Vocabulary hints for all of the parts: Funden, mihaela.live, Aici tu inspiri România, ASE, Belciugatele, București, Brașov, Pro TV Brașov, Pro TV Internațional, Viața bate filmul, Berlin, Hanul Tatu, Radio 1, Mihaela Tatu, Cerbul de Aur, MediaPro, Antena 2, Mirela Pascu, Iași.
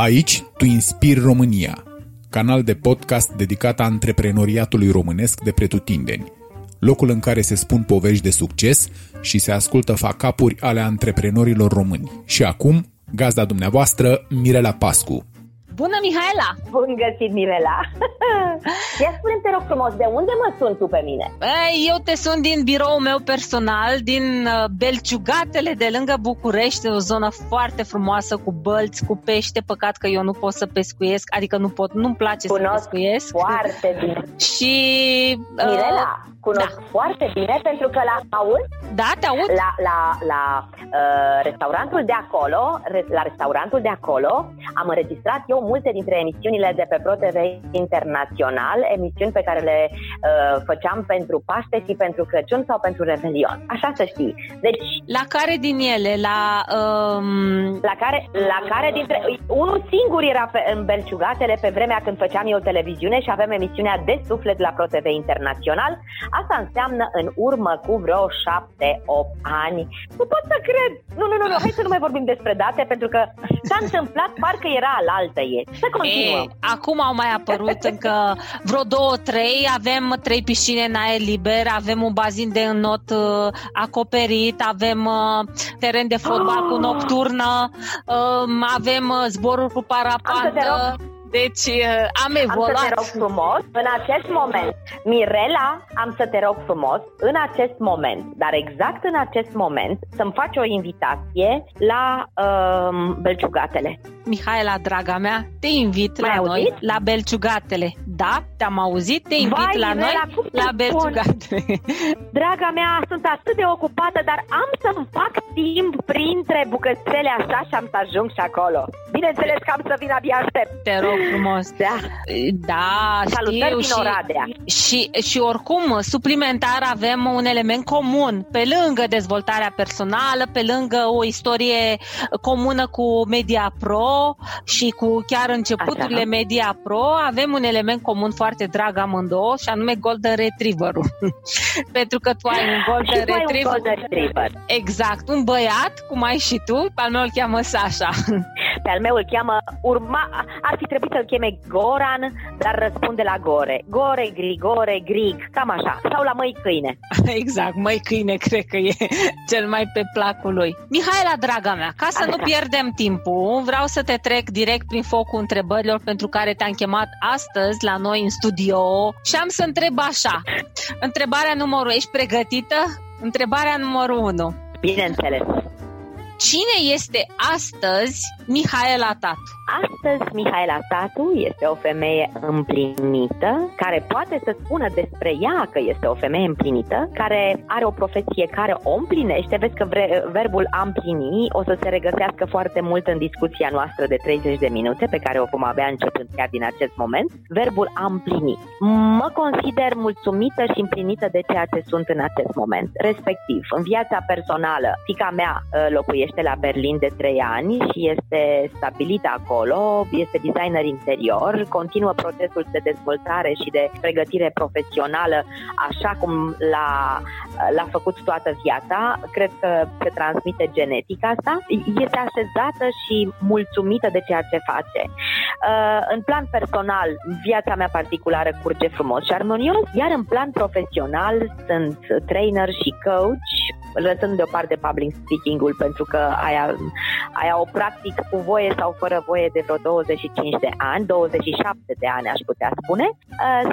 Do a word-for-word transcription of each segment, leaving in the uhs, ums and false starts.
Aici tu inspiri România, canal de podcast dedicat antreprenoriatului românesc de pretutindeni, locul în care se spun povești de succes și se ascultă fac-up-uri ale antreprenorilor români. Și acum, gazda dumneavoastră, Mirela Pascu. Bună, Mihaela! Bun găsit, Mirela! Ia spune-mi, te rog frumos, de unde mă sun tu pe mine? Eu te sun din biroul meu personal, din Belciugatele, de lângă București, o zonă foarte frumoasă, cu bălți, cu pește, păcat că eu nu pot să pescuiesc, adică nu pot, nu-mi place cunosc să pescuiesc. Foarte bine! Și... Mirela, cunosc da. foarte bine, pentru că la... Auzi? Da, te aud? La, la, la uh, restaurantul de acolo, la restaurantul de acolo, am înregistrat eu multe dintre emisiunile de pe Pro T V Internațional, emisiuni pe care le uh, făceam pentru Paște și pentru Crăciun sau pentru Revelion. Așa să știi. Deci la care din ele, la um... la care la care dintre unul singur era pe, în Belciugatele pe vremea când făceam eu televiziune și aveam emisiunea De Suflet la Pro T V Internațional. Asta înseamnă în urmă cu vreo șapte opt ani. Nu pot să cred. Nu, nu, nu, nu, hai să nu mai vorbim despre date pentru că s-a întâmplat parcă era la altă ieri. Să continuăm. Ei, acum au mai apărut încă vreo două, trei. Avem trei piscine în aer liber, avem un bazin de înot uh, acoperit, avem uh, teren de fotbal oh. cu nocturnă, uh, avem uh, zboruri cu parapantă. Deci am evoluat. Am să te rog frumos, în acest moment, Mirela, am să te rog frumos, în acest moment, dar exact în acest moment, să-mi faci o invitație la uh, Belciugatele. Mihaela, draga mea, te invit M-ai la auzit? noi, la Belciugatele. Da, te-am auzit, te invit Vai, la Mirela, noi, la Belciugatele. Draga mea, sunt atât de ocupată, dar am să-mi fac timp printre bucățele așa și am să ajung și acolo. Bineînțeles că am să vin, abia aștept. Te rog frumos. Da, da știu. Și, și, și oricum, suplimentar avem un element comun, pe lângă dezvoltarea personală, pe lângă o istorie comună cu MediaPro și cu chiar începuturile MediaPro, avem un element comun foarte drag amândouă și anume Golden Retriever-ul. Pentru că tu ai un Golden Retriever. Un Golden Retriever. Exact, un băiat, cum ai și tu, pe-al meu îl cheamă Sasha. Pe-al meu îl cheamă urma... Ar fi trebuit să-l cheme Goran, dar răspunde la gore. Gore, grigore, grig, cam așa. Sau la măi câine. Exact, măi câine, cred că e cel mai pe placul lui. Mihaela, draga mea, ca să așa. nu pierdem timpul, vreau să te trec direct prin focul întrebărilor pentru care te-am chemat astăzi la noi în studio și am să întreb așa. Întrebarea numărul, ești pregătită? Întrebarea numărul unu. Bineînțeles. Cine este astăzi Mihaela Tatu? Astăzi Mihaela Tatu este o femeie împlinită, care poate să spună despre ea că este o femeie împlinită, care are o profesie care o împlinește. Vezi că vre- verbul a împlini o să se regăsească foarte mult în discuția noastră de treizeci de minute pe care o vom avea începând chiar din acest moment. Verbul a împlini. Mă consider mulțumită și împlinită de ceea ce sunt în acest moment. Respectiv, în viața personală, fiica mea locuiește la Berlin de trei ani și este stabilită acolo. Este designer interior, continuă procesul de dezvoltare și de pregătire profesională așa cum l-a, l-a făcut toată viața. Cred că se transmite genetica asta. Este așezată și mulțumită de ceea ce face. În plan personal, viața mea particulară curge frumos și armonios, iar în plan profesional sunt trainer și coach lăsând deoparte public speaking-ul, pentru că aia, aia o practic cu voie sau fără voie de vreo douăzeci și cinci de ani, douăzeci și șapte de ani aș putea spune.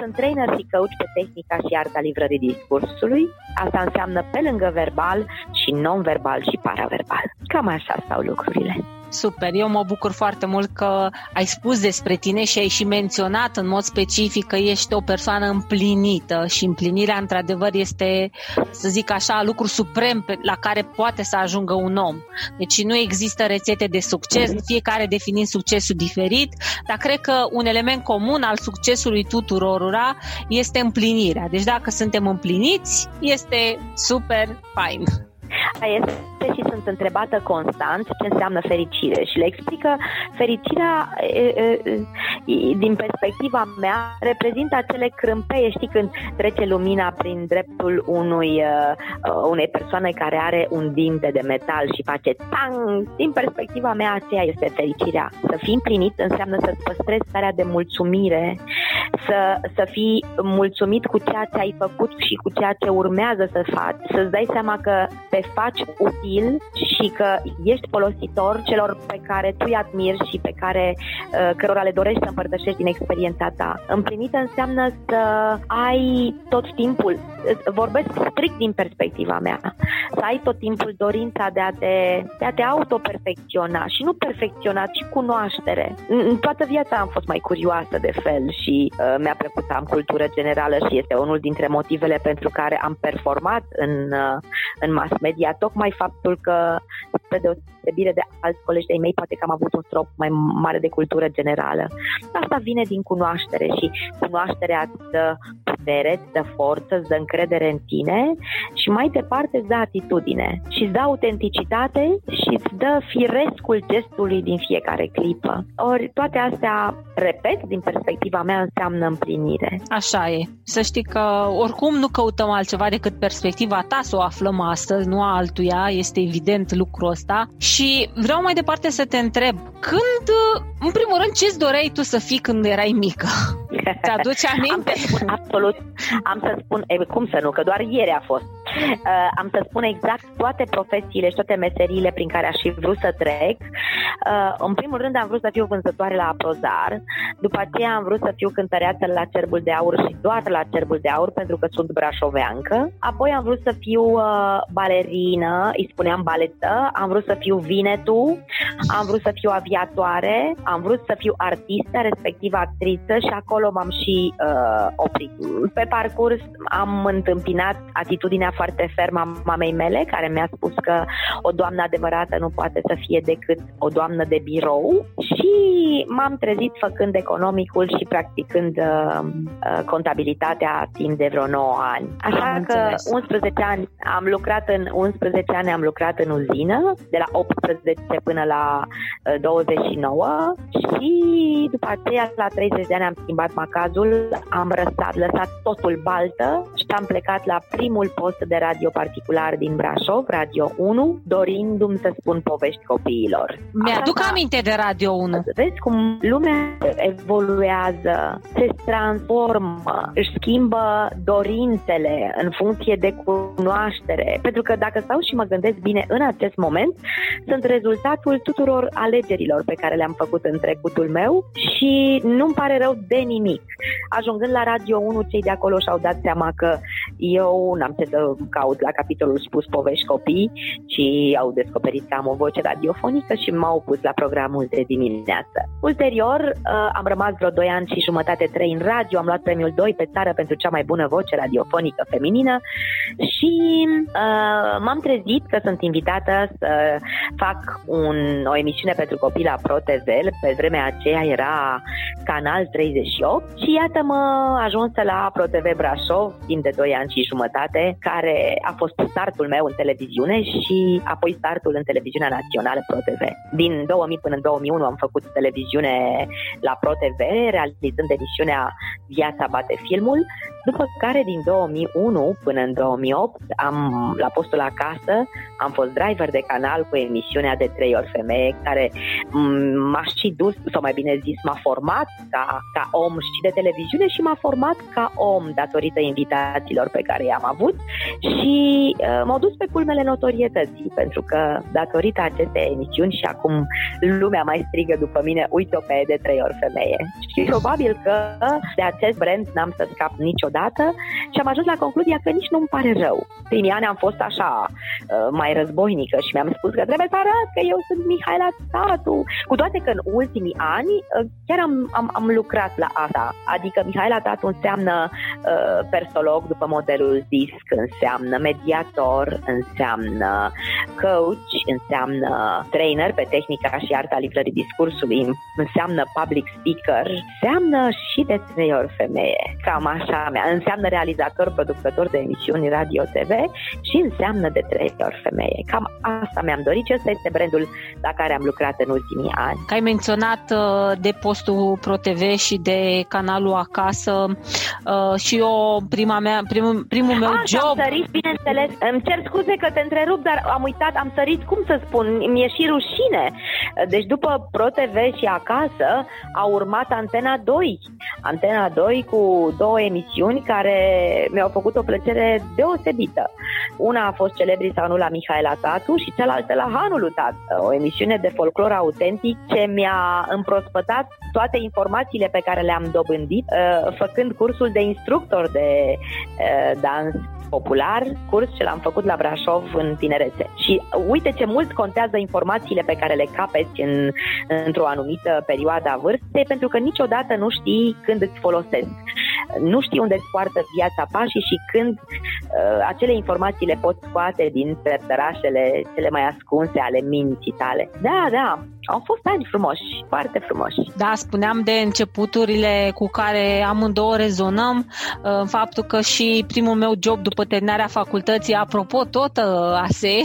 Sunt trainer și coach pe tehnica și arta livrării discursului. Asta înseamnă pe lângă verbal și non-verbal și paraverbal. Cam așa stau lucrurile. Super, eu mă bucur foarte mult că ai spus despre tine și ai și menționat în mod specific că ești o persoană împlinită și împlinirea într-adevăr este, să zic așa, lucru suprem la care poate să ajungă un om. Deci nu există rețete de succes, fiecare definind succesul diferit, dar cred că un element comun al succesului tuturorura este împlinirea. Deci dacă suntem împliniți, este super fain. Este și sunt întrebată constant ce înseamnă fericire și le explică fericirea e, e, din perspectiva mea reprezintă acele crâmpeie, știi, când trece lumina prin dreptul unui, unei persoane care are un dinte de metal și face tang. Din perspectiva mea aceea este fericirea. Să fii împlinit înseamnă să-ți păstrezi starea de mulțumire, să, să fii mulțumit cu ceea ce ai făcut și cu ceea ce urmează să faci, să-ți dai seama că te faci util și că ești folositor celor pe care tu îi admiri și pe care cărora le dorești să împărtășești din experiența ta. Împlinită înseamnă să ai tot timpul, vorbesc strict din perspectiva mea, să ai tot timpul dorința de a te, de a te autoperfecționa și nu perfecționa, ci cunoaștere. În toată viața am fost mai curioasă de fel și uh, mi-a plăcut să am cultură generală și este unul dintre motivele pentru care am performat în, uh, în mass media, tocmai faptul că, spre deosebire de alți colegi de-ai mei, poate că am avut un strop mai mare de cultură generală. Asta vine din cunoaștere și cunoașterea îți dă putere, îți dă forță, îți dă încredere în tine și mai departe îți dă atitudine și îți dă autenticitate și îți dă firescul gestului din fiecare clipă. Ori toate astea, repet, din perspectiva mea înseamnă împlinire. Așa e. Să știi că oricum nu căutăm altceva decât perspectiva ta să o aflăm astăzi, nu a altuia, este evident lucrul ăsta și vreau mai departe să te întreb, când, în primul rând, ce-ți doreai tu să fii când erai mică? Ți-aduce aminte? Am să spun, absolut, am să spun, e, cum să nu, că doar ieri a fost. Uh, am să spun exact toate profesiile și toate meseriile prin care aș fi vrut să trec. Uh, în primul rând am vrut să fiu vânzătoare la Aprozar, după aceea am vrut să fiu cântăreață la Cerbul de Aur și doar la Cerbul de Aur pentru că sunt brașoveancă. Apoi am vrut să fiu uh, balerină, îi spuneam baletă, am vrut să fiu vinetu, am vrut să fiu aviatoare, am vrut să fiu artistă, respectiv actriță și acolo m-am și uh, oprit. Pe parcurs am întâmpinat atitudinea foarte fermă a mamei mele, care mi-a spus că o doamnă adevărată nu poate să fie decât o doamnă de birou și m-am trezit făcând economicul și practicând uh, uh, contabilitatea timp de vreo nouă ani. Așa am că înțeles. unsprezece ani am lucrat în unsprezece ani am lucrat în uzină, de la optsprezece până la uh, douăzeci și nouă și după aceea la treizeci de ani am schimbat macazul, am răsat, lăsat totul baltă și am plecat la primul post de radio particular din Brașov, Radio unu, dorindu-mi să spun povești copiilor. Mi-aduc asta, aminte de Radio unu. Vezi cum lumea evoluează, se transformă, își schimbă dorințele în funcție de cunoaștere. Pentru că dacă stau și mă gândesc bine în acest moment, sunt rezultatul tuturor alegerilor pe care le-am făcut în trecutul meu și nu-mi pare rău de nimic. Ajungând la Radio unu, cei de acolo și-au dat seama că eu n-am ce să caut la capitolul spus povești copii, ci au descoperit că am o voce radiofonică și m-au pus la programul de dimineață. Ulterior, am rămas vreo doi ani și jumătate, trei în radio, am luat premiul doi pe țară pentru cea mai bună voce radiofonică feminină și uh, m-am trezit că sunt invitată să fac un, o emisiune pentru copii la Pro T V, pe vremea aceea era Canal treizeci și opt și iată mă ajunsă la Pro T V Brașov timp de doi ani și jumătate, care a fost startul meu în televiziune și apoi startul în televiziunea națională Pro T V. Din două mii până în două mii unu am făcut televiziune la Pro T V, realizând emisiunea Viața bate filmul După care din două mii unu până în două mii opt, am, la postul acasă, am fost driver de canal cu emisiunea de trei ori femeie, care m-a și dus, sau mai bine zis, m-a format ca, ca om și de televiziune și m-a format ca om datorită invitațiilor pe care i-am avut și uh, m-au dus pe culmele notorietății, pentru că datorită acestei emisiuni și acum lumea mai strigă după mine, uite-o pe de trei ori femeie. Și probabil că de acest brand n-am să scap niciodată și am ajuns la concluzia că nici nu-mi pare rău. Primii ani am fost așa, mai războinică și mi-am spus că trebuie să arăt că eu sunt Mihaela Tatu. Cu toate că în ultimii ani chiar am, am, am lucrat la asta. Adică Mihaela Tatu înseamnă uh, persolog după modelul D I S C, înseamnă mediator, înseamnă coach, înseamnă trainer pe tehnica și arta livrării discursului, înseamnă public speaker, înseamnă și de trei ori femeie. Cam așa mea. Înseamnă realizator, producător de emisiuni Radio T V și înseamnă de trei ori femeie. Cam asta mi-am dorit și ăsta este brandul la care am lucrat în ultimii ani. Ai menționat de postul Pro T V și de canalul acasă și eu prima mea, primul, primul meu A, job... Am sărit, bineînțeles. Îmi cer scuze că te întrerup, dar am uitat, am sărit, cum să spun, mi-e și rușine. Deci după Pro T V și acasă a urmat Antena doi. Antena doi cu două emisiuni care mi-au făcut o plăcere deosebită. Una a fost Celebrii sau nu la Mihaela Tatu și cealaltă la Hanul Tatu, o emisiune de folclor autentic ce mi-a împrospătat toate informațiile pe care le-am dobândit făcând cursul de instructor de dans popular, curs ce l-am făcut la Brașov în tinerețe. Și uite ce mult contează informațiile pe care le capeți în, într-o anumită perioadă a vârstei, pentru că niciodată nu știi când îți folosesc. Nu știi unde îți poartă viața pașii și când uh, acele informații le poți scoate din treptărașele cele mai ascunse ale minții tale. Da, da, au fost ani frumoși, foarte frumoși. Da, spuneam de începuturile cu care amândouă rezonăm, în faptul că și primul meu job după terminarea facultății, apropo tot A S E,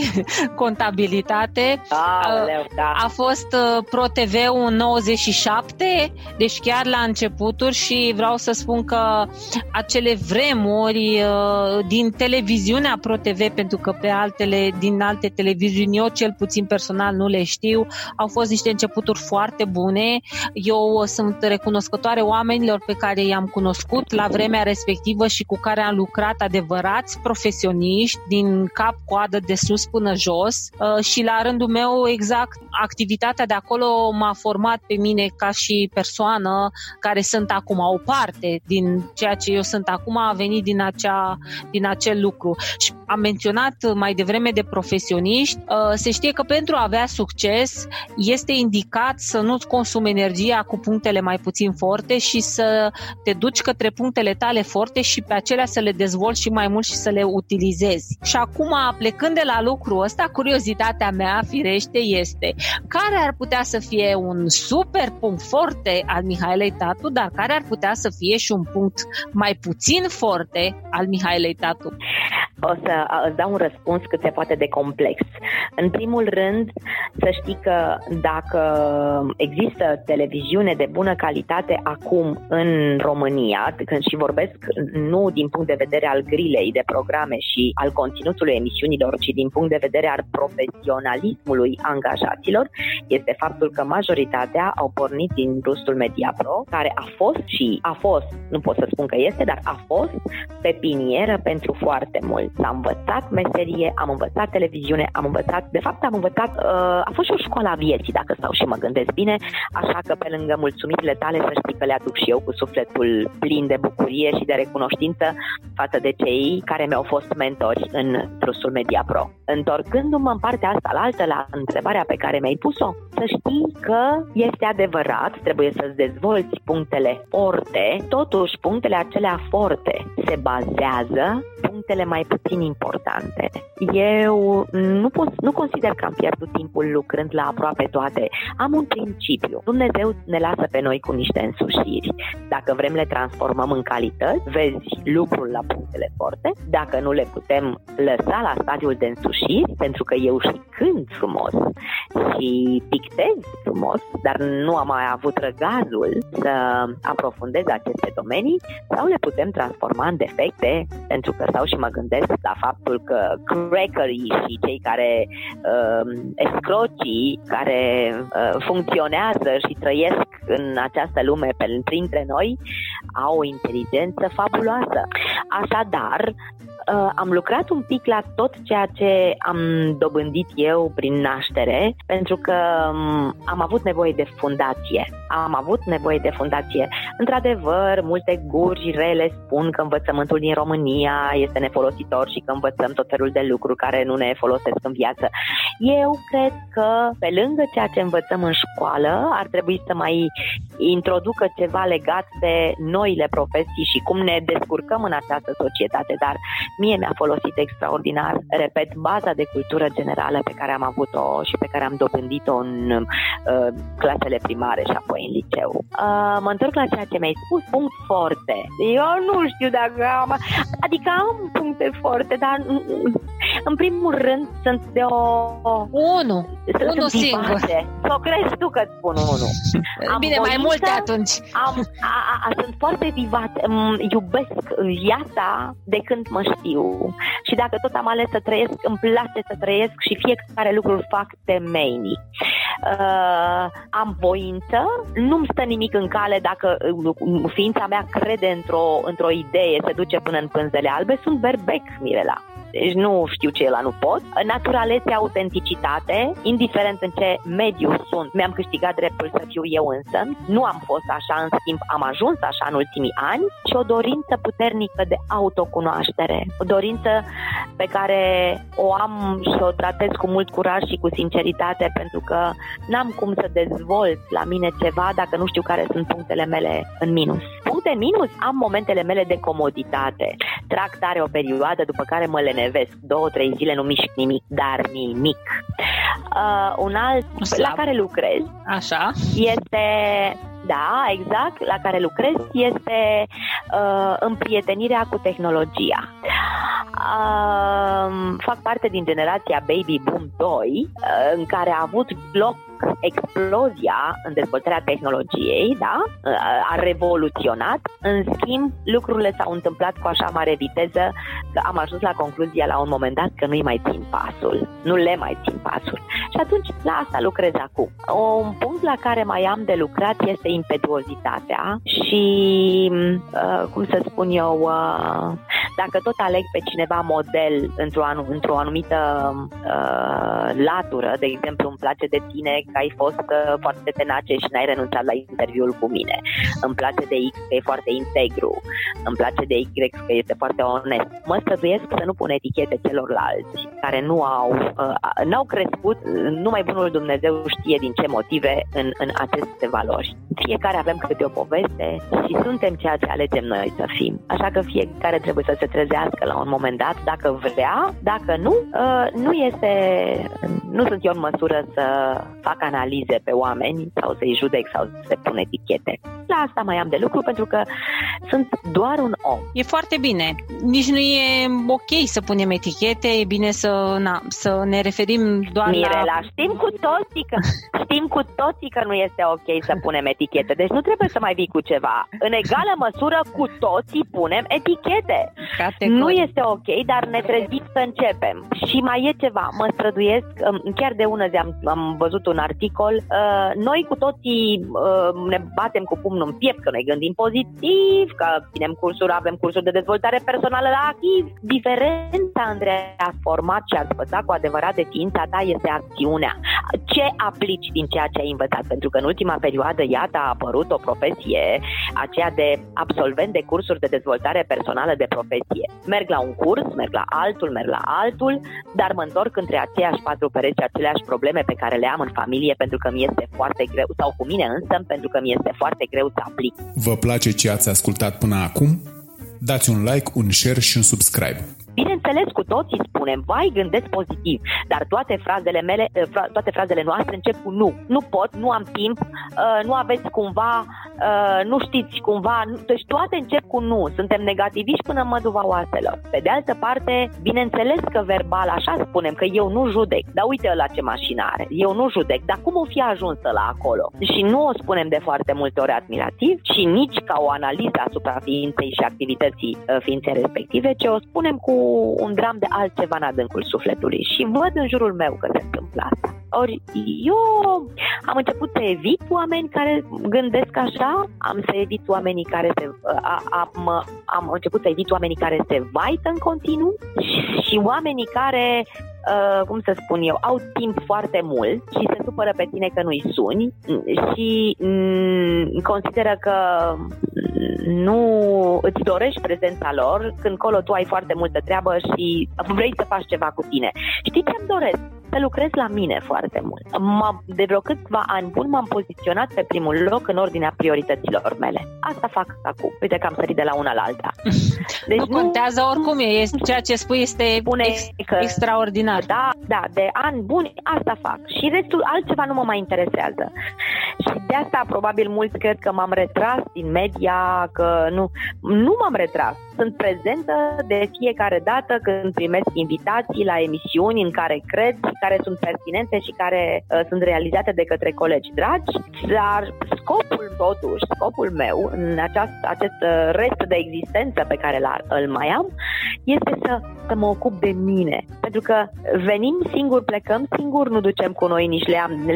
contabilitate, Aoleu, da. a fost Pro T V-ul în nouăzeci și șapte, deci chiar la începuturi și vreau să spun că acele vremuri din televiziunea Pro T V, pentru că pe altele, din alte televiziuni, eu cel puțin personal nu le știu, au fost niște începuturi foarte bune. Eu sunt recunoscătoare oamenilor pe care i-am cunoscut la vremea respectivă și cu care am lucrat, adevărați profesioniști din cap, coadă, de sus până jos, și la rândul meu exact activitatea de acolo m-a format pe mine ca și persoană care sunt acum. O parte din ceea ce eu sunt acum a venit din, acea, din acel lucru. Și am menționat mai devreme de profesioniști. Se știe că pentru a avea succes este indicat să nu-ți consumi energia cu punctele mai puțin forte și să te duci către punctele tale forte și pe acelea să le dezvolți și mai mult și să le utilizezi. Și acum, plecând de la lucrul ăsta, curiozitatea mea firește este care ar putea să fie un super punct forte al Mihaelei Tatu, dar care ar putea să fie și un punct mai puțin forte al Mihaelei Tatu? O să îți dau un răspuns cât se poate de complex. În primul rând, să știi că dacă există televiziune de bună calitate acum în România, când și vorbesc nu din punct de vedere al grilei de programe și al conținutului emisiunilor, ci din punct de vedere al profesionalismului angajaților, este faptul că majoritatea au pornit din brustul MediaPro, care a fost și a fost, nu pot să spun că este, dar a fost pe pinieră pentru foarte mult. Am învățat meserie, am învățat televiziune, am învățat, de fapt am învățat, uh, a fost și o școală a vieții, dacă stau și mă gândesc bine, așa că pe lângă mulțumirile tale, să știi că le aduc și eu cu sufletul plin de bucurie și de recunoștință față de cei care mi-au fost mentori în trusul MediaPro. Întorcându-mă în partea asta la altă, la întrebarea pe care mi-ai pus-o, să știi că este adevărat, trebuie să-ți dezvolți punctele forte, totuși punctele acelea forte se bazează punctele mai puțin importante. Eu nu, pot, nu consider că am pierdut timpul lucrând la aproape toate. Am un principiu. Dumnezeu ne lasă pe noi cu niște însușiri. Dacă vrem, le transformăm în calități, vezi lucrul la punctele forte. Dacă nu, le putem lăsa la stadiul de însușiri, pentru că eu și cânt frumos și pictez frumos, dar nu am mai avut răgazul să aprofundez aceste domenii, sau le putem transforma în defecte, pentru că stau și mă gândesc la faptul că crackerii și cei care uh, escrocii care uh, funcționează și trăiesc în această lume printre noi au o inteligență fabuloasă. Așadar, am lucrat un pic la tot ceea ce am dobândit eu prin naștere, pentru că am avut nevoie de fundație. Am avut nevoie de fundație. Într-adevăr, multe guri rele spun că învățământul din România este nefolositor și că învățăm tot felul de lucruri care nu ne folosesc în viață. Eu cred că, pe lângă ceea ce învățăm în școală, ar trebui să mai introducă ceva legat de noile profesii și cum ne descurcăm în această societate, dar mie mi-a folosit extraordinar, repet, baza de cultură generală pe care am avut-o și pe care am dobândit-o în uh, clasele primare și apoi în liceu. Uh, mă întorc la ceea ce mi-ai spus, punct forte. Eu nu știu dacă am... Adică am puncte forte, dar în primul rând sunt de o... Unu, sunt unu singur. Sau crezi tu că-ți spun unu? Bine, mai multe atunci. Am, a, a, a, sunt foarte vivate, iubesc viața de când mă știu și dacă tot am ales să trăiesc, îmi place să trăiesc și fiecare lucru fac temeinic. Uh, am voință, nu-mi stă nimic în cale dacă ființa mea crede într-o, într-o idee, se duce până în pânzele albe, sunt berbec, Mirela. Deci nu știu ce la nu pot. Naturalețe, autenticitate, indiferent în ce mediu sunt, mi-am câștigat dreptul să fiu eu însă. Nu am fost așa, în schimb am ajuns așa în ultimii ani. Și o dorință puternică de autocunoaștere, o dorință pe care o am și o tratez cu mult curaj și cu sinceritate, pentru că n-am cum să dezvolt la mine ceva dacă nu știu care sunt punctele mele în minus. Puncte minus, am momentele mele de comoditate. Trag tare o perioadă după care mă lenesc. Nevesc, două, trei zile nu mișc nimic, dar nimic. Uh, un alt Slab. la care lucrez Așa. este... Da, exact, la care lucrez este uh, împrietenirea cu tehnologia. Uh, fac parte din generația Baby Boom doi, uh, în care a avut loc explozia în dezvoltarea tehnologiei, da? Uh, a revoluționat. În schimb, lucrurile s-au întâmplat cu așa mare viteză că am ajuns la concluzia la un moment dat că nu-i mai țin pasul. Nu le mai țin pasul. Și atunci la asta lucrez acum. Un punct la care mai am de lucrat este impetuozitatea și, uh, cum să spun eu, uh, dacă tot aleg pe cineva model într-o, anu- într-o anumită uh, latură, de exemplu, îmi place de tine că ai fost uh, foarte tenace și n-ai renunțat la interviul cu mine. Îmi place de X că e foarte integru. Îmi place de Y că este foarte onest. Mă străduiesc să nu pun etichete celorlalți care nu au uh, n-au crescut, numai bunul Dumnezeu știe din ce motive în, în aceste valori. Fiecare avem câte o poveste și suntem ceea ce alegem noi să fim. Așa că fiecare trebuie să se trezească la un moment dat, dacă vrea, dacă nu, nu este, nu sunt eu în măsură să fac analize pe oameni sau să-i judec sau să pun etichete. La asta mai am de lucru pentru că sunt doar un om. E foarte bine. Nici nu e ok să punem etichete, e bine să, na, să ne referim doar Mirela, la... Știm cu toții că, știm cu toții că nu este ok să punem etichete, deci nu trebuie să mai vii cu ceva. În egală măsură cu toții punem etichete. Categoric. Nu este ok, dar ne trezim să începem. Și mai e ceva, mă străduiesc, chiar de ună zi am, am văzut un articol, uh, noi cu toții uh, ne batem cu pumnul în piept, că noi gândim pozitiv, că ținem cursuri, avem cursuri de dezvoltare personală la activ. Diferența între a forma și a învăța cu adevărat de ființa ta este acțiunea. Ce aplici din ceea ce ai învățat? Pentru că în ultima perioadă, iată, a apărut o profesie, aceea de absolvent de cursuri de dezvoltare personală de profesie. Merg la un curs, merg la altul, merg la altul, dar mă întorc între aceiași patru pereți și aceleași probleme pe care le am în familie, pentru că mi este foarte greu, sau cu mine însă, pentru că mi este foarte greu să aplic. Vă place ce ați ascultat până acum? Dați un like, un share și un subscribe. înțeles cu toții, spunem, vai, gândesc pozitiv, dar toate frazele mele, toate frazele noastre încep cu nu. Nu pot, nu am timp, nu aveți cumva, nu știți cumva, deci toate încep cu nu. Suntem negativiști până măduva oaselor. Pe de altă parte, bineînțeles că verbal așa spunem, că eu nu judec, dar uite la ce mașină are, eu nu judec, dar cum o fi ajunsă la acolo? Și nu o spunem de foarte multe ori admirativ și nici ca o analiză asupra ființei și activității ființei respective, ce o spunem cu un dram de altceva în adâncul sufletului. Și văd în jurul meu că se întâmplă asta. Ori eu am început să evit oameni care gândesc așa, am să evit oamenii care se a, am, am început să evit oamenii care se vaită în continuu și, și oamenii care Uh, cum să spun eu, au timp foarte mult și se supără pe tine că nu-i suni și m- consideră că nu îți dorești prezența lor când colo tu ai foarte multă treabă și vrei să faci ceva cu tine. Știi ce-mi doresc? Să lucrez la mine foarte mult. M-a, de vreo câțiva ani bun m-am poziționat pe primul loc în ordinea priorităților mele. Asta fac acum. Uite că am sărit de la una la alta. Deci nu, nu contează oricum. Este, ceea ce spui este ex, că, extraordinar. Da, da, de ani buni asta fac. Și restul altceva nu mă mai interesează. Și de asta probabil mulți cred că m-am retras din media, că nu, nu m-am retras. Sunt prezentă de fiecare dată când primesc invitații la emisiuni în care cred, care sunt pertinente și care uh, sunt realizate de către colegi dragi, dar scopul totuși, scopul meu în aceast, acest uh, rest de existență pe care la, îl mai am, este să, să mă ocup de mine. Pentru că venim singuri, plecăm singuri, nu ducem cu noi nici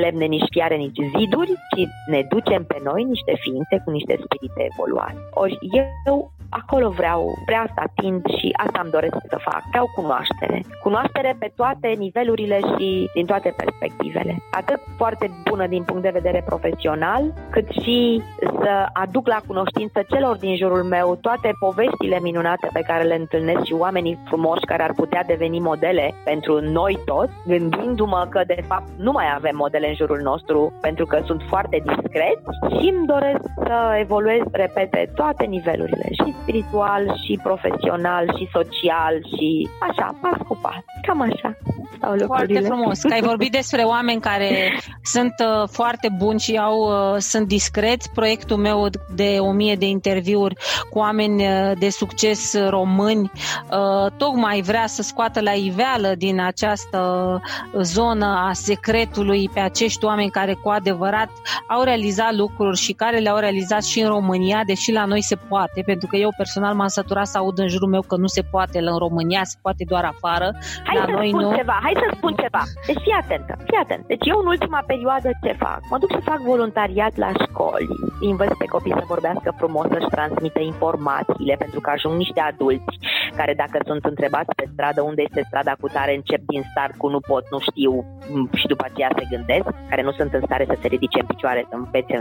lemne, nici fiare, nici ziduri, ci ne ducem pe noi niște ființe cu niște spirite evoluate. Ori eu acolo vreau, prea asta tind și asta îmi doresc să fac. Vreau cunoaștere. Cunoaștere pe toate nivelurile și din toate perspectivele. Atât foarte bună din punct de vedere profesional, cât și să aduc la cunoștință celor din jurul meu toate poveștile minunate pe care le întâlnesc și oamenii frumoși care ar putea deveni modele pentru noi toți, gândindu-mă că de fapt nu mai avem modele în jurul nostru pentru că sunt foarte discreți și îmi doresc să evoluez, repet, pe toate nivelurile, și spiritual, și profesional, și social, și așa, pas cu pas. Cam așa stau lucrurile. Foarte frumos, că ai vorbit despre oameni care sunt uh, foarte buni și au, uh, sunt discreți. Proiectul meu de o mie de interviuri cu oameni uh, de succes români uh, tocmai vrea să scoată la iveală din această zonă a secretului pe acești oameni care cu adevărat au realizat lucruri și care le-au realizat și în România, deși la noi se poate, pentru că eu personal m-am săturat să aud în jurul meu că nu se poate la în România, se poate doar afară. Hai la să noi spun nu... ceva, hai să spun ceva. Deci fii atentă, fii atent. Deci eu în ultima perioadă ce fac? Mă duc și fac voluntariat la școli, învăț pe copii să vorbească frumos, să-și transmită informațiile, pentru că ajung niște adulți care dacă sunt întrebați pe stradă unde este strada cu tare, încep din start cu nu pot, nu știu și după aceea se gândesc, care nu sunt în stare să se ridice în picioare, să învețe,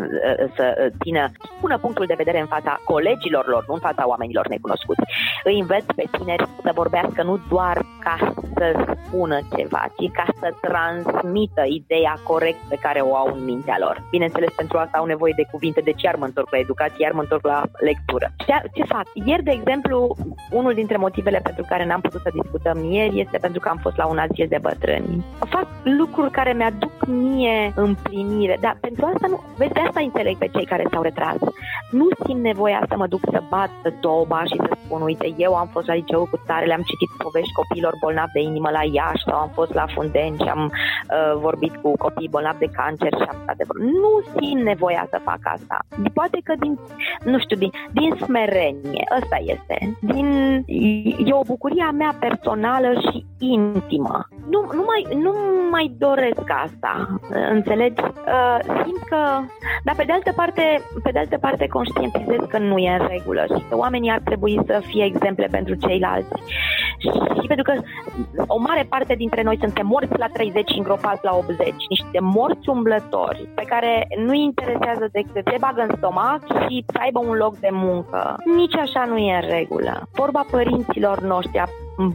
să țină, pună punctul de vedere în fața colegilor lor, nu în fața oamenilor necunoscuți. Îi învăț pe tineri să vorbească nu doar ca să spună ceva, ci ca să transmită ideea corect pe care o au în mintea lor. Bineînțeles, pentru asta au nevoie de cuvinte, deci iar mă întorc la educație, iar mă întorc la lectură. Ce fac? Ieri, de exemplu, unul dintre motivele pentru care n-am putut să discutăm ieri este pentru că am fost la un azil de bătrâni. Fac lucruri care mi-aduc mie împlinire, dar pentru asta nu, vezi, de asta înțeleg pe cei care s-au retras. Nu simt nevoia să mă duc să bat doba și să spun, uite, eu am fost la liceu cu tare, le-am citit povești copiilor bolnavi de inimă la Iași sau am fost la Funden și am uh, vorbit cu copii bolnavi de cancer și am stat de vorbă. Nu simt nevoia să fac asta. Poate că din, nu știu, din, din smerenie, ăsta este. Din, e o bucurie a mea personală și intimă. Nu, nu, mai, nu mai doresc asta, înțelegi? Uh, simt că, dar pe de altă parte, pe de altă parte conștientizez că nu e în regulă și că oamenii ar trebui să fie exemple pentru ceilalți. Și pentru că o mare parte dintre noi suntem morți la treizeci și îngropați la optzeci, niște morți umblători pe care nu-i interesează decât să se bagă în stomac și să aibă un loc de muncă. Nici așa nu e în regulă. Vorba părinților noștri,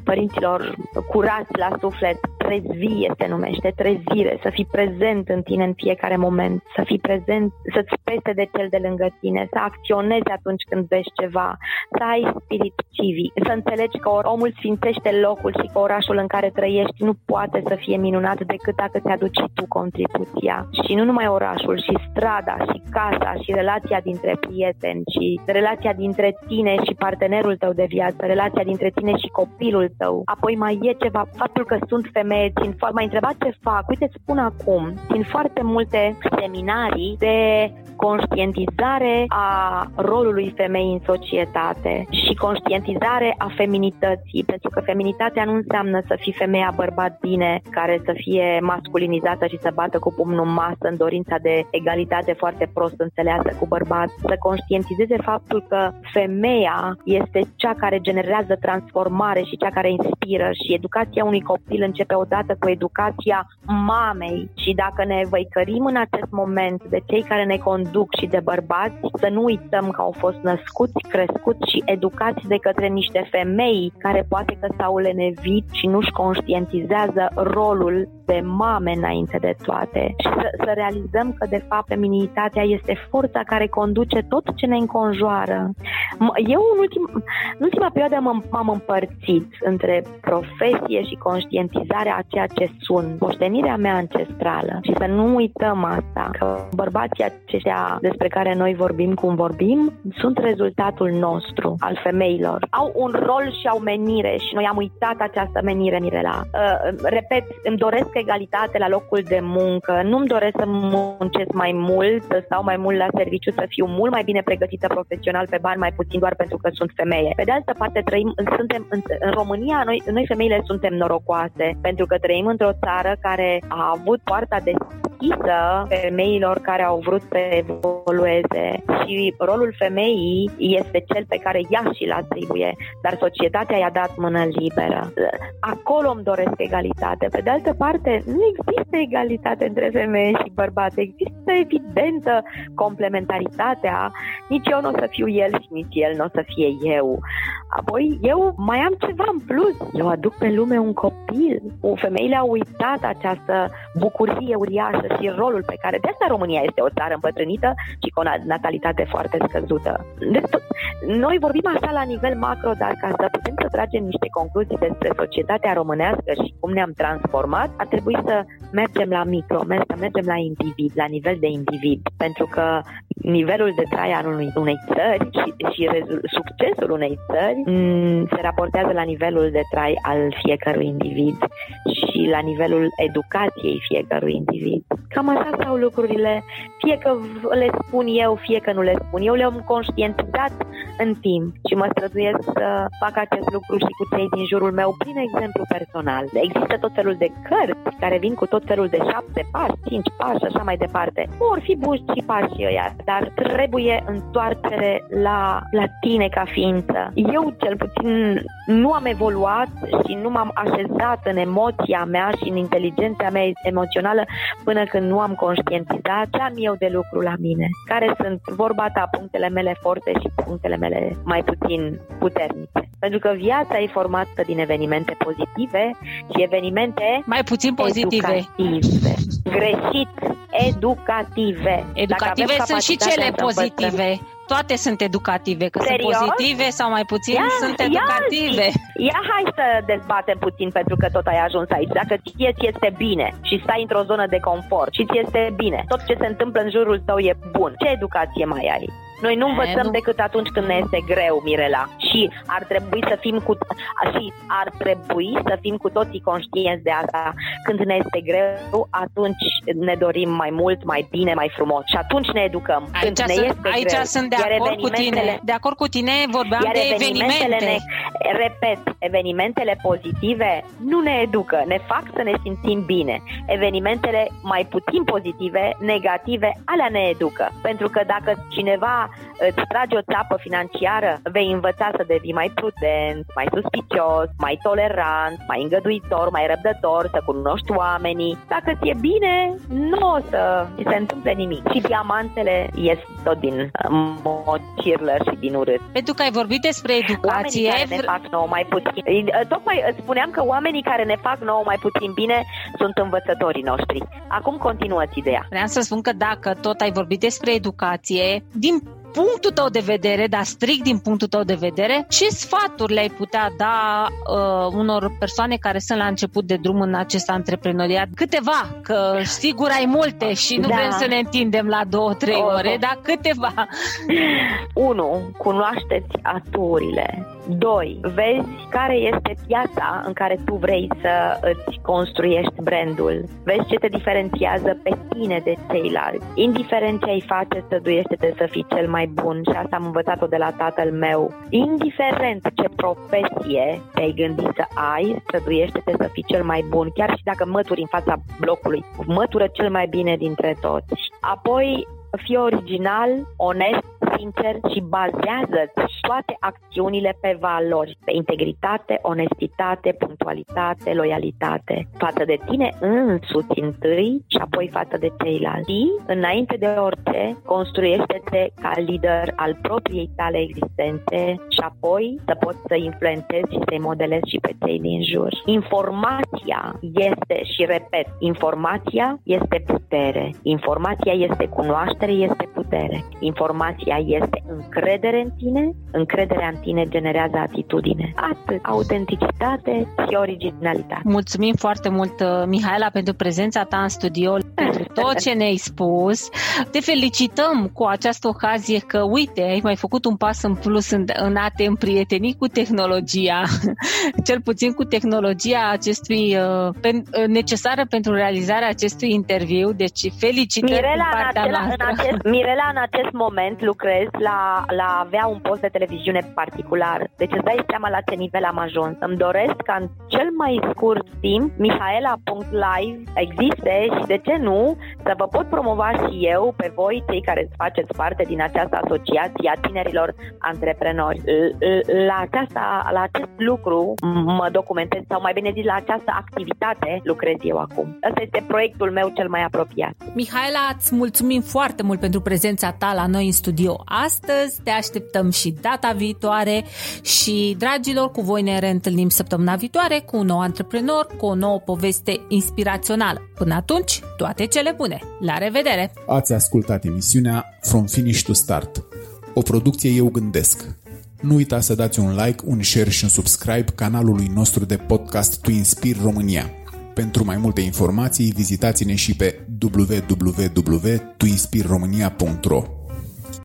părinților curați la suflet, trezi, se numește, trezire, să fii prezent în tine în fiecare moment, să fii prezent, să-ți peste de cel de lângă tine, să acționezi atunci când vezi ceva, să ai spirit civic, să înțelegi că omul sfințește locul și că orașul în care trăiești nu poate să fie minunat decât dacă ți-aduci și tu contribuția. Și nu numai orașul, și strada, și casa, și relația dintre prieteni, și relația dintre tine și partenerul tău de viață, relația dintre tine și copilul tău. Apoi mai e ceva, faptul că sunt femeie, țin, m-ai întrebat ce fac, uite, spun acum, țin foarte multe seminarii de conștientizare a rolului femeii în societate și conștientizare a feminității, pentru că feminitatea nu înseamnă să fii femeia bărbat bine, care să fie masculinizată și să bată cu pumnul în masă în dorința de egalitate foarte prost înțeleasă cu bărbat, să conștientizeze faptul că femeia este cea care generează transformare și cea care inspiră, și educația unui copil începe odată cu educația mamei. Și dacă ne văicărim în acest moment de cei care ne conduc și de bărbați, să nu uităm că au fost născuți, crescuți și educați de către niște femei care poate că s-au lenevit și nu-și conștientizează rolul de mame înainte de toate. Și să, să realizăm că de fapt feminitatea este forța care conduce tot ce ne înconjoară. Eu în, ultim, în ultima perioadă m-am, m-am împărțit între profesie și conștientizarea a ceea ce sunt, moștenirea mea ancestrală, și să nu uităm asta, că bărbații aceștia despre care noi vorbim cum vorbim sunt rezultatul nostru, al femeilor. Au un rol și au menire și noi am uitat această menire, Mirela. Uh, repet, îmi doresc egalitate la locul de muncă, nu-mi doresc să muncesc mai mult, să stau mai mult la serviciu, să fiu mult mai bine pregătită profesional pe bani, mai puțin doar pentru că sunt femeie. Pe de altă parte, trăim, suntem în, în România, noi, noi femeile suntem norocoase, pentru că trăim într-o țară care a avut poarta deschisă femeilor care au vrut să evolueze și rolul femeii este cel pe care ea și-l atribuie, dar societatea i-a dat mână liberă. Acolo îmi doresc egalitate. Pe de altă parte, nu există egalitate între femeie și bărbat, există evidentă complementaritatea, nici eu nu o să fiu el și nici el nu o să fie eu. Apoi eu mai am ceva în plus, eu aduc pe lume un copil. Femeile au uitat această bucurie uriașă și rolul pe care, de asta România este o țară împătrânită și cu o natalitate foarte scăzută. Deci, noi vorbim așa la nivel macro, dar ca să putem să tragem niște concluzii despre societatea românească și cum ne-am transformat, ar trebui să mergem la micro, să mergem la individ, la nivel de individ, pentru că nivelul de trai al unui, unei țări și, și rezul, succesul unei țări m- se raportează la nivelul de trai al fiecărui individ și la nivelul educației fiecărui individ. Cam așa stau lucrurile, fie că le spun eu, fie că nu le spun. Eu le-am conștientizat în timp și mă străduiesc să fac acest lucru și cu cei din jurul meu prin exemplu personal. Există tot felul de cărți care vin cu tot felul de șapte pași, cinci pași, așa mai departe. Or fi buși și pașii ăia, dar trebuie întoarcere la, la tine ca ființă. Eu cel puțin nu am evoluat și nu m-am așezat în emoția mea și în inteligența mea emoțională până când nu am conștientizat ce am eu de lucru la mine, care sunt, vorba ta, punctele mele forte și punctele mele mai puțin puternice. Pentru că viața e formată din evenimente pozitive și evenimente mai puțin pozitive, educative. Greșit, educative. Educative sunt și cele pozitive. Învățăm. Toate sunt educative, că Serios? Sunt pozitive sau mai puțin ia, sunt educative. Ia, ia hai să dezbatem puțin, pentru că tot ai ajuns aici. Dacă ție ți este bine și stai într-o zonă de confort și ți este bine, tot ce se întâmplă în jurul tău e bun, ce educație mai ai? Noi nu învățăm e, nu. decât atunci când ne este greu, Mirela. Și ar trebui să fim cu și ar trebui să fim cu toții conștienți de asta. Când ne este greu, atunci ne dorim mai mult, mai bine, mai frumos. Și atunci ne educăm. Aici când ne sunt, este aici greu. Sunt de acord cu tine. De acord cu tine, vorbeam de evenimente. Ne, repet, evenimentele pozitive nu ne educă, ne fac să ne simțim bine. Evenimentele mai puțin pozitive, negative, alea ne educă. Pentru că dacă cineva îți tragi o țeapă financiară, vei învăța să devii mai prudent, mai suspicios, mai tolerant, mai îngăduitor, mai răbdător, să cunoști oamenii. Dacă ți-e bine, nu o să ți se întâmple nimic. Și diamantele ies tot din mocirlă și din urât. Pentru că ai vorbit despre educație. Oamenii care ne fac nouă mai puțin. Tocmai spuneam că oamenii care ne fac nouă mai puțin bine sunt învățătorii noștri. Acum continuați ideea. Vreau să spun că dacă tot ai vorbit despre educație, din punctul tău de vedere, dar strict din punctul tău de vedere, ce sfaturi le-ai putea da uh, unor persoane care sunt la început de drum în acest antreprenoriat? Câteva, că sigur ai multe și nu da. vrem să ne întindem la două, trei o, ore, dar câteva. unu. Cunoaște-ți aturile. doi. Vezi care este piața în care tu vrei să îți construiești brandul. Vezi ce te diferențiază pe tine de ceilalți. Indiferent ce ai face, străduiește-te să fii cel mai bun și asta am învățat-o de la tatăl meu. Indiferent ce profesie te-ai gândit să ai, străduiește-te să fii cel mai bun, chiar și dacă mături în fața blocului. Mătură cel mai bine dintre toți. Apoi, fii original, onest, sincer și bazează-ți toate acțiunile pe valori, pe integritate, onestitate, punctualitate, loialitate. Față de tine însuți întâi și apoi față de ceilalți. Și, înainte de orice, construiește-te ca lider al propriei tale existențe și apoi să poți să influențezi și să-i modelezi și pe cei din jur. Informația este, și repet, informația este putere. Informația este cunoaștere, este putere. Informația este încredere în tine, încrederea în tine generează atitudine. Atât, autenticitate și originalitate. Mulțumim foarte mult, Mihaela, pentru prezența ta în studio, pentru tot ce ne-ai spus. Te felicităm cu această ocazie că, uite, ai mai făcut un pas în plus în, în a te împrieteni cu tehnologia, cel puțin cu tehnologia acestui pen, necesară pentru realizarea acestui interviu. Deci, felicitări Mirela, din partea în acela, noastră. În acest, Mirela, în acest moment, lucrez la, la avea un post de televiziune particular. Deci îți dai seama la ce nivel am ajuns. Îmi doresc ca în cel mai scurt timp mihaela punct live existe și de ce nu să vă pot promova și eu pe voi, cei care faceți parte din această asociație a tinerilor antreprenori. La, aceasta, la acest lucru mă documentez sau mai bine zis la această activitate lucrez eu acum. Ăsta este proiectul meu cel mai apropiat. Mihaela, îți mulțumim foarte mult pentru prezența ta la noi în studio astăzi. Te așteptăm și data viitoare și, dragilor, cu voi ne reîntâlnim săptămâna viitoare cu un nou antreprenor, cu o nouă poveste inspirațională. Până atunci, toate cele bune! La revedere! Ați ascultat emisiunea From Finish to Start, o producție Eu Gândesc. Nu uita să dați un like, un share și un subscribe canalului nostru de podcast Tu Inspiri România. Pentru mai multe informații, vizitați-ne și pe w w w punct tu inspiri românia punct r o.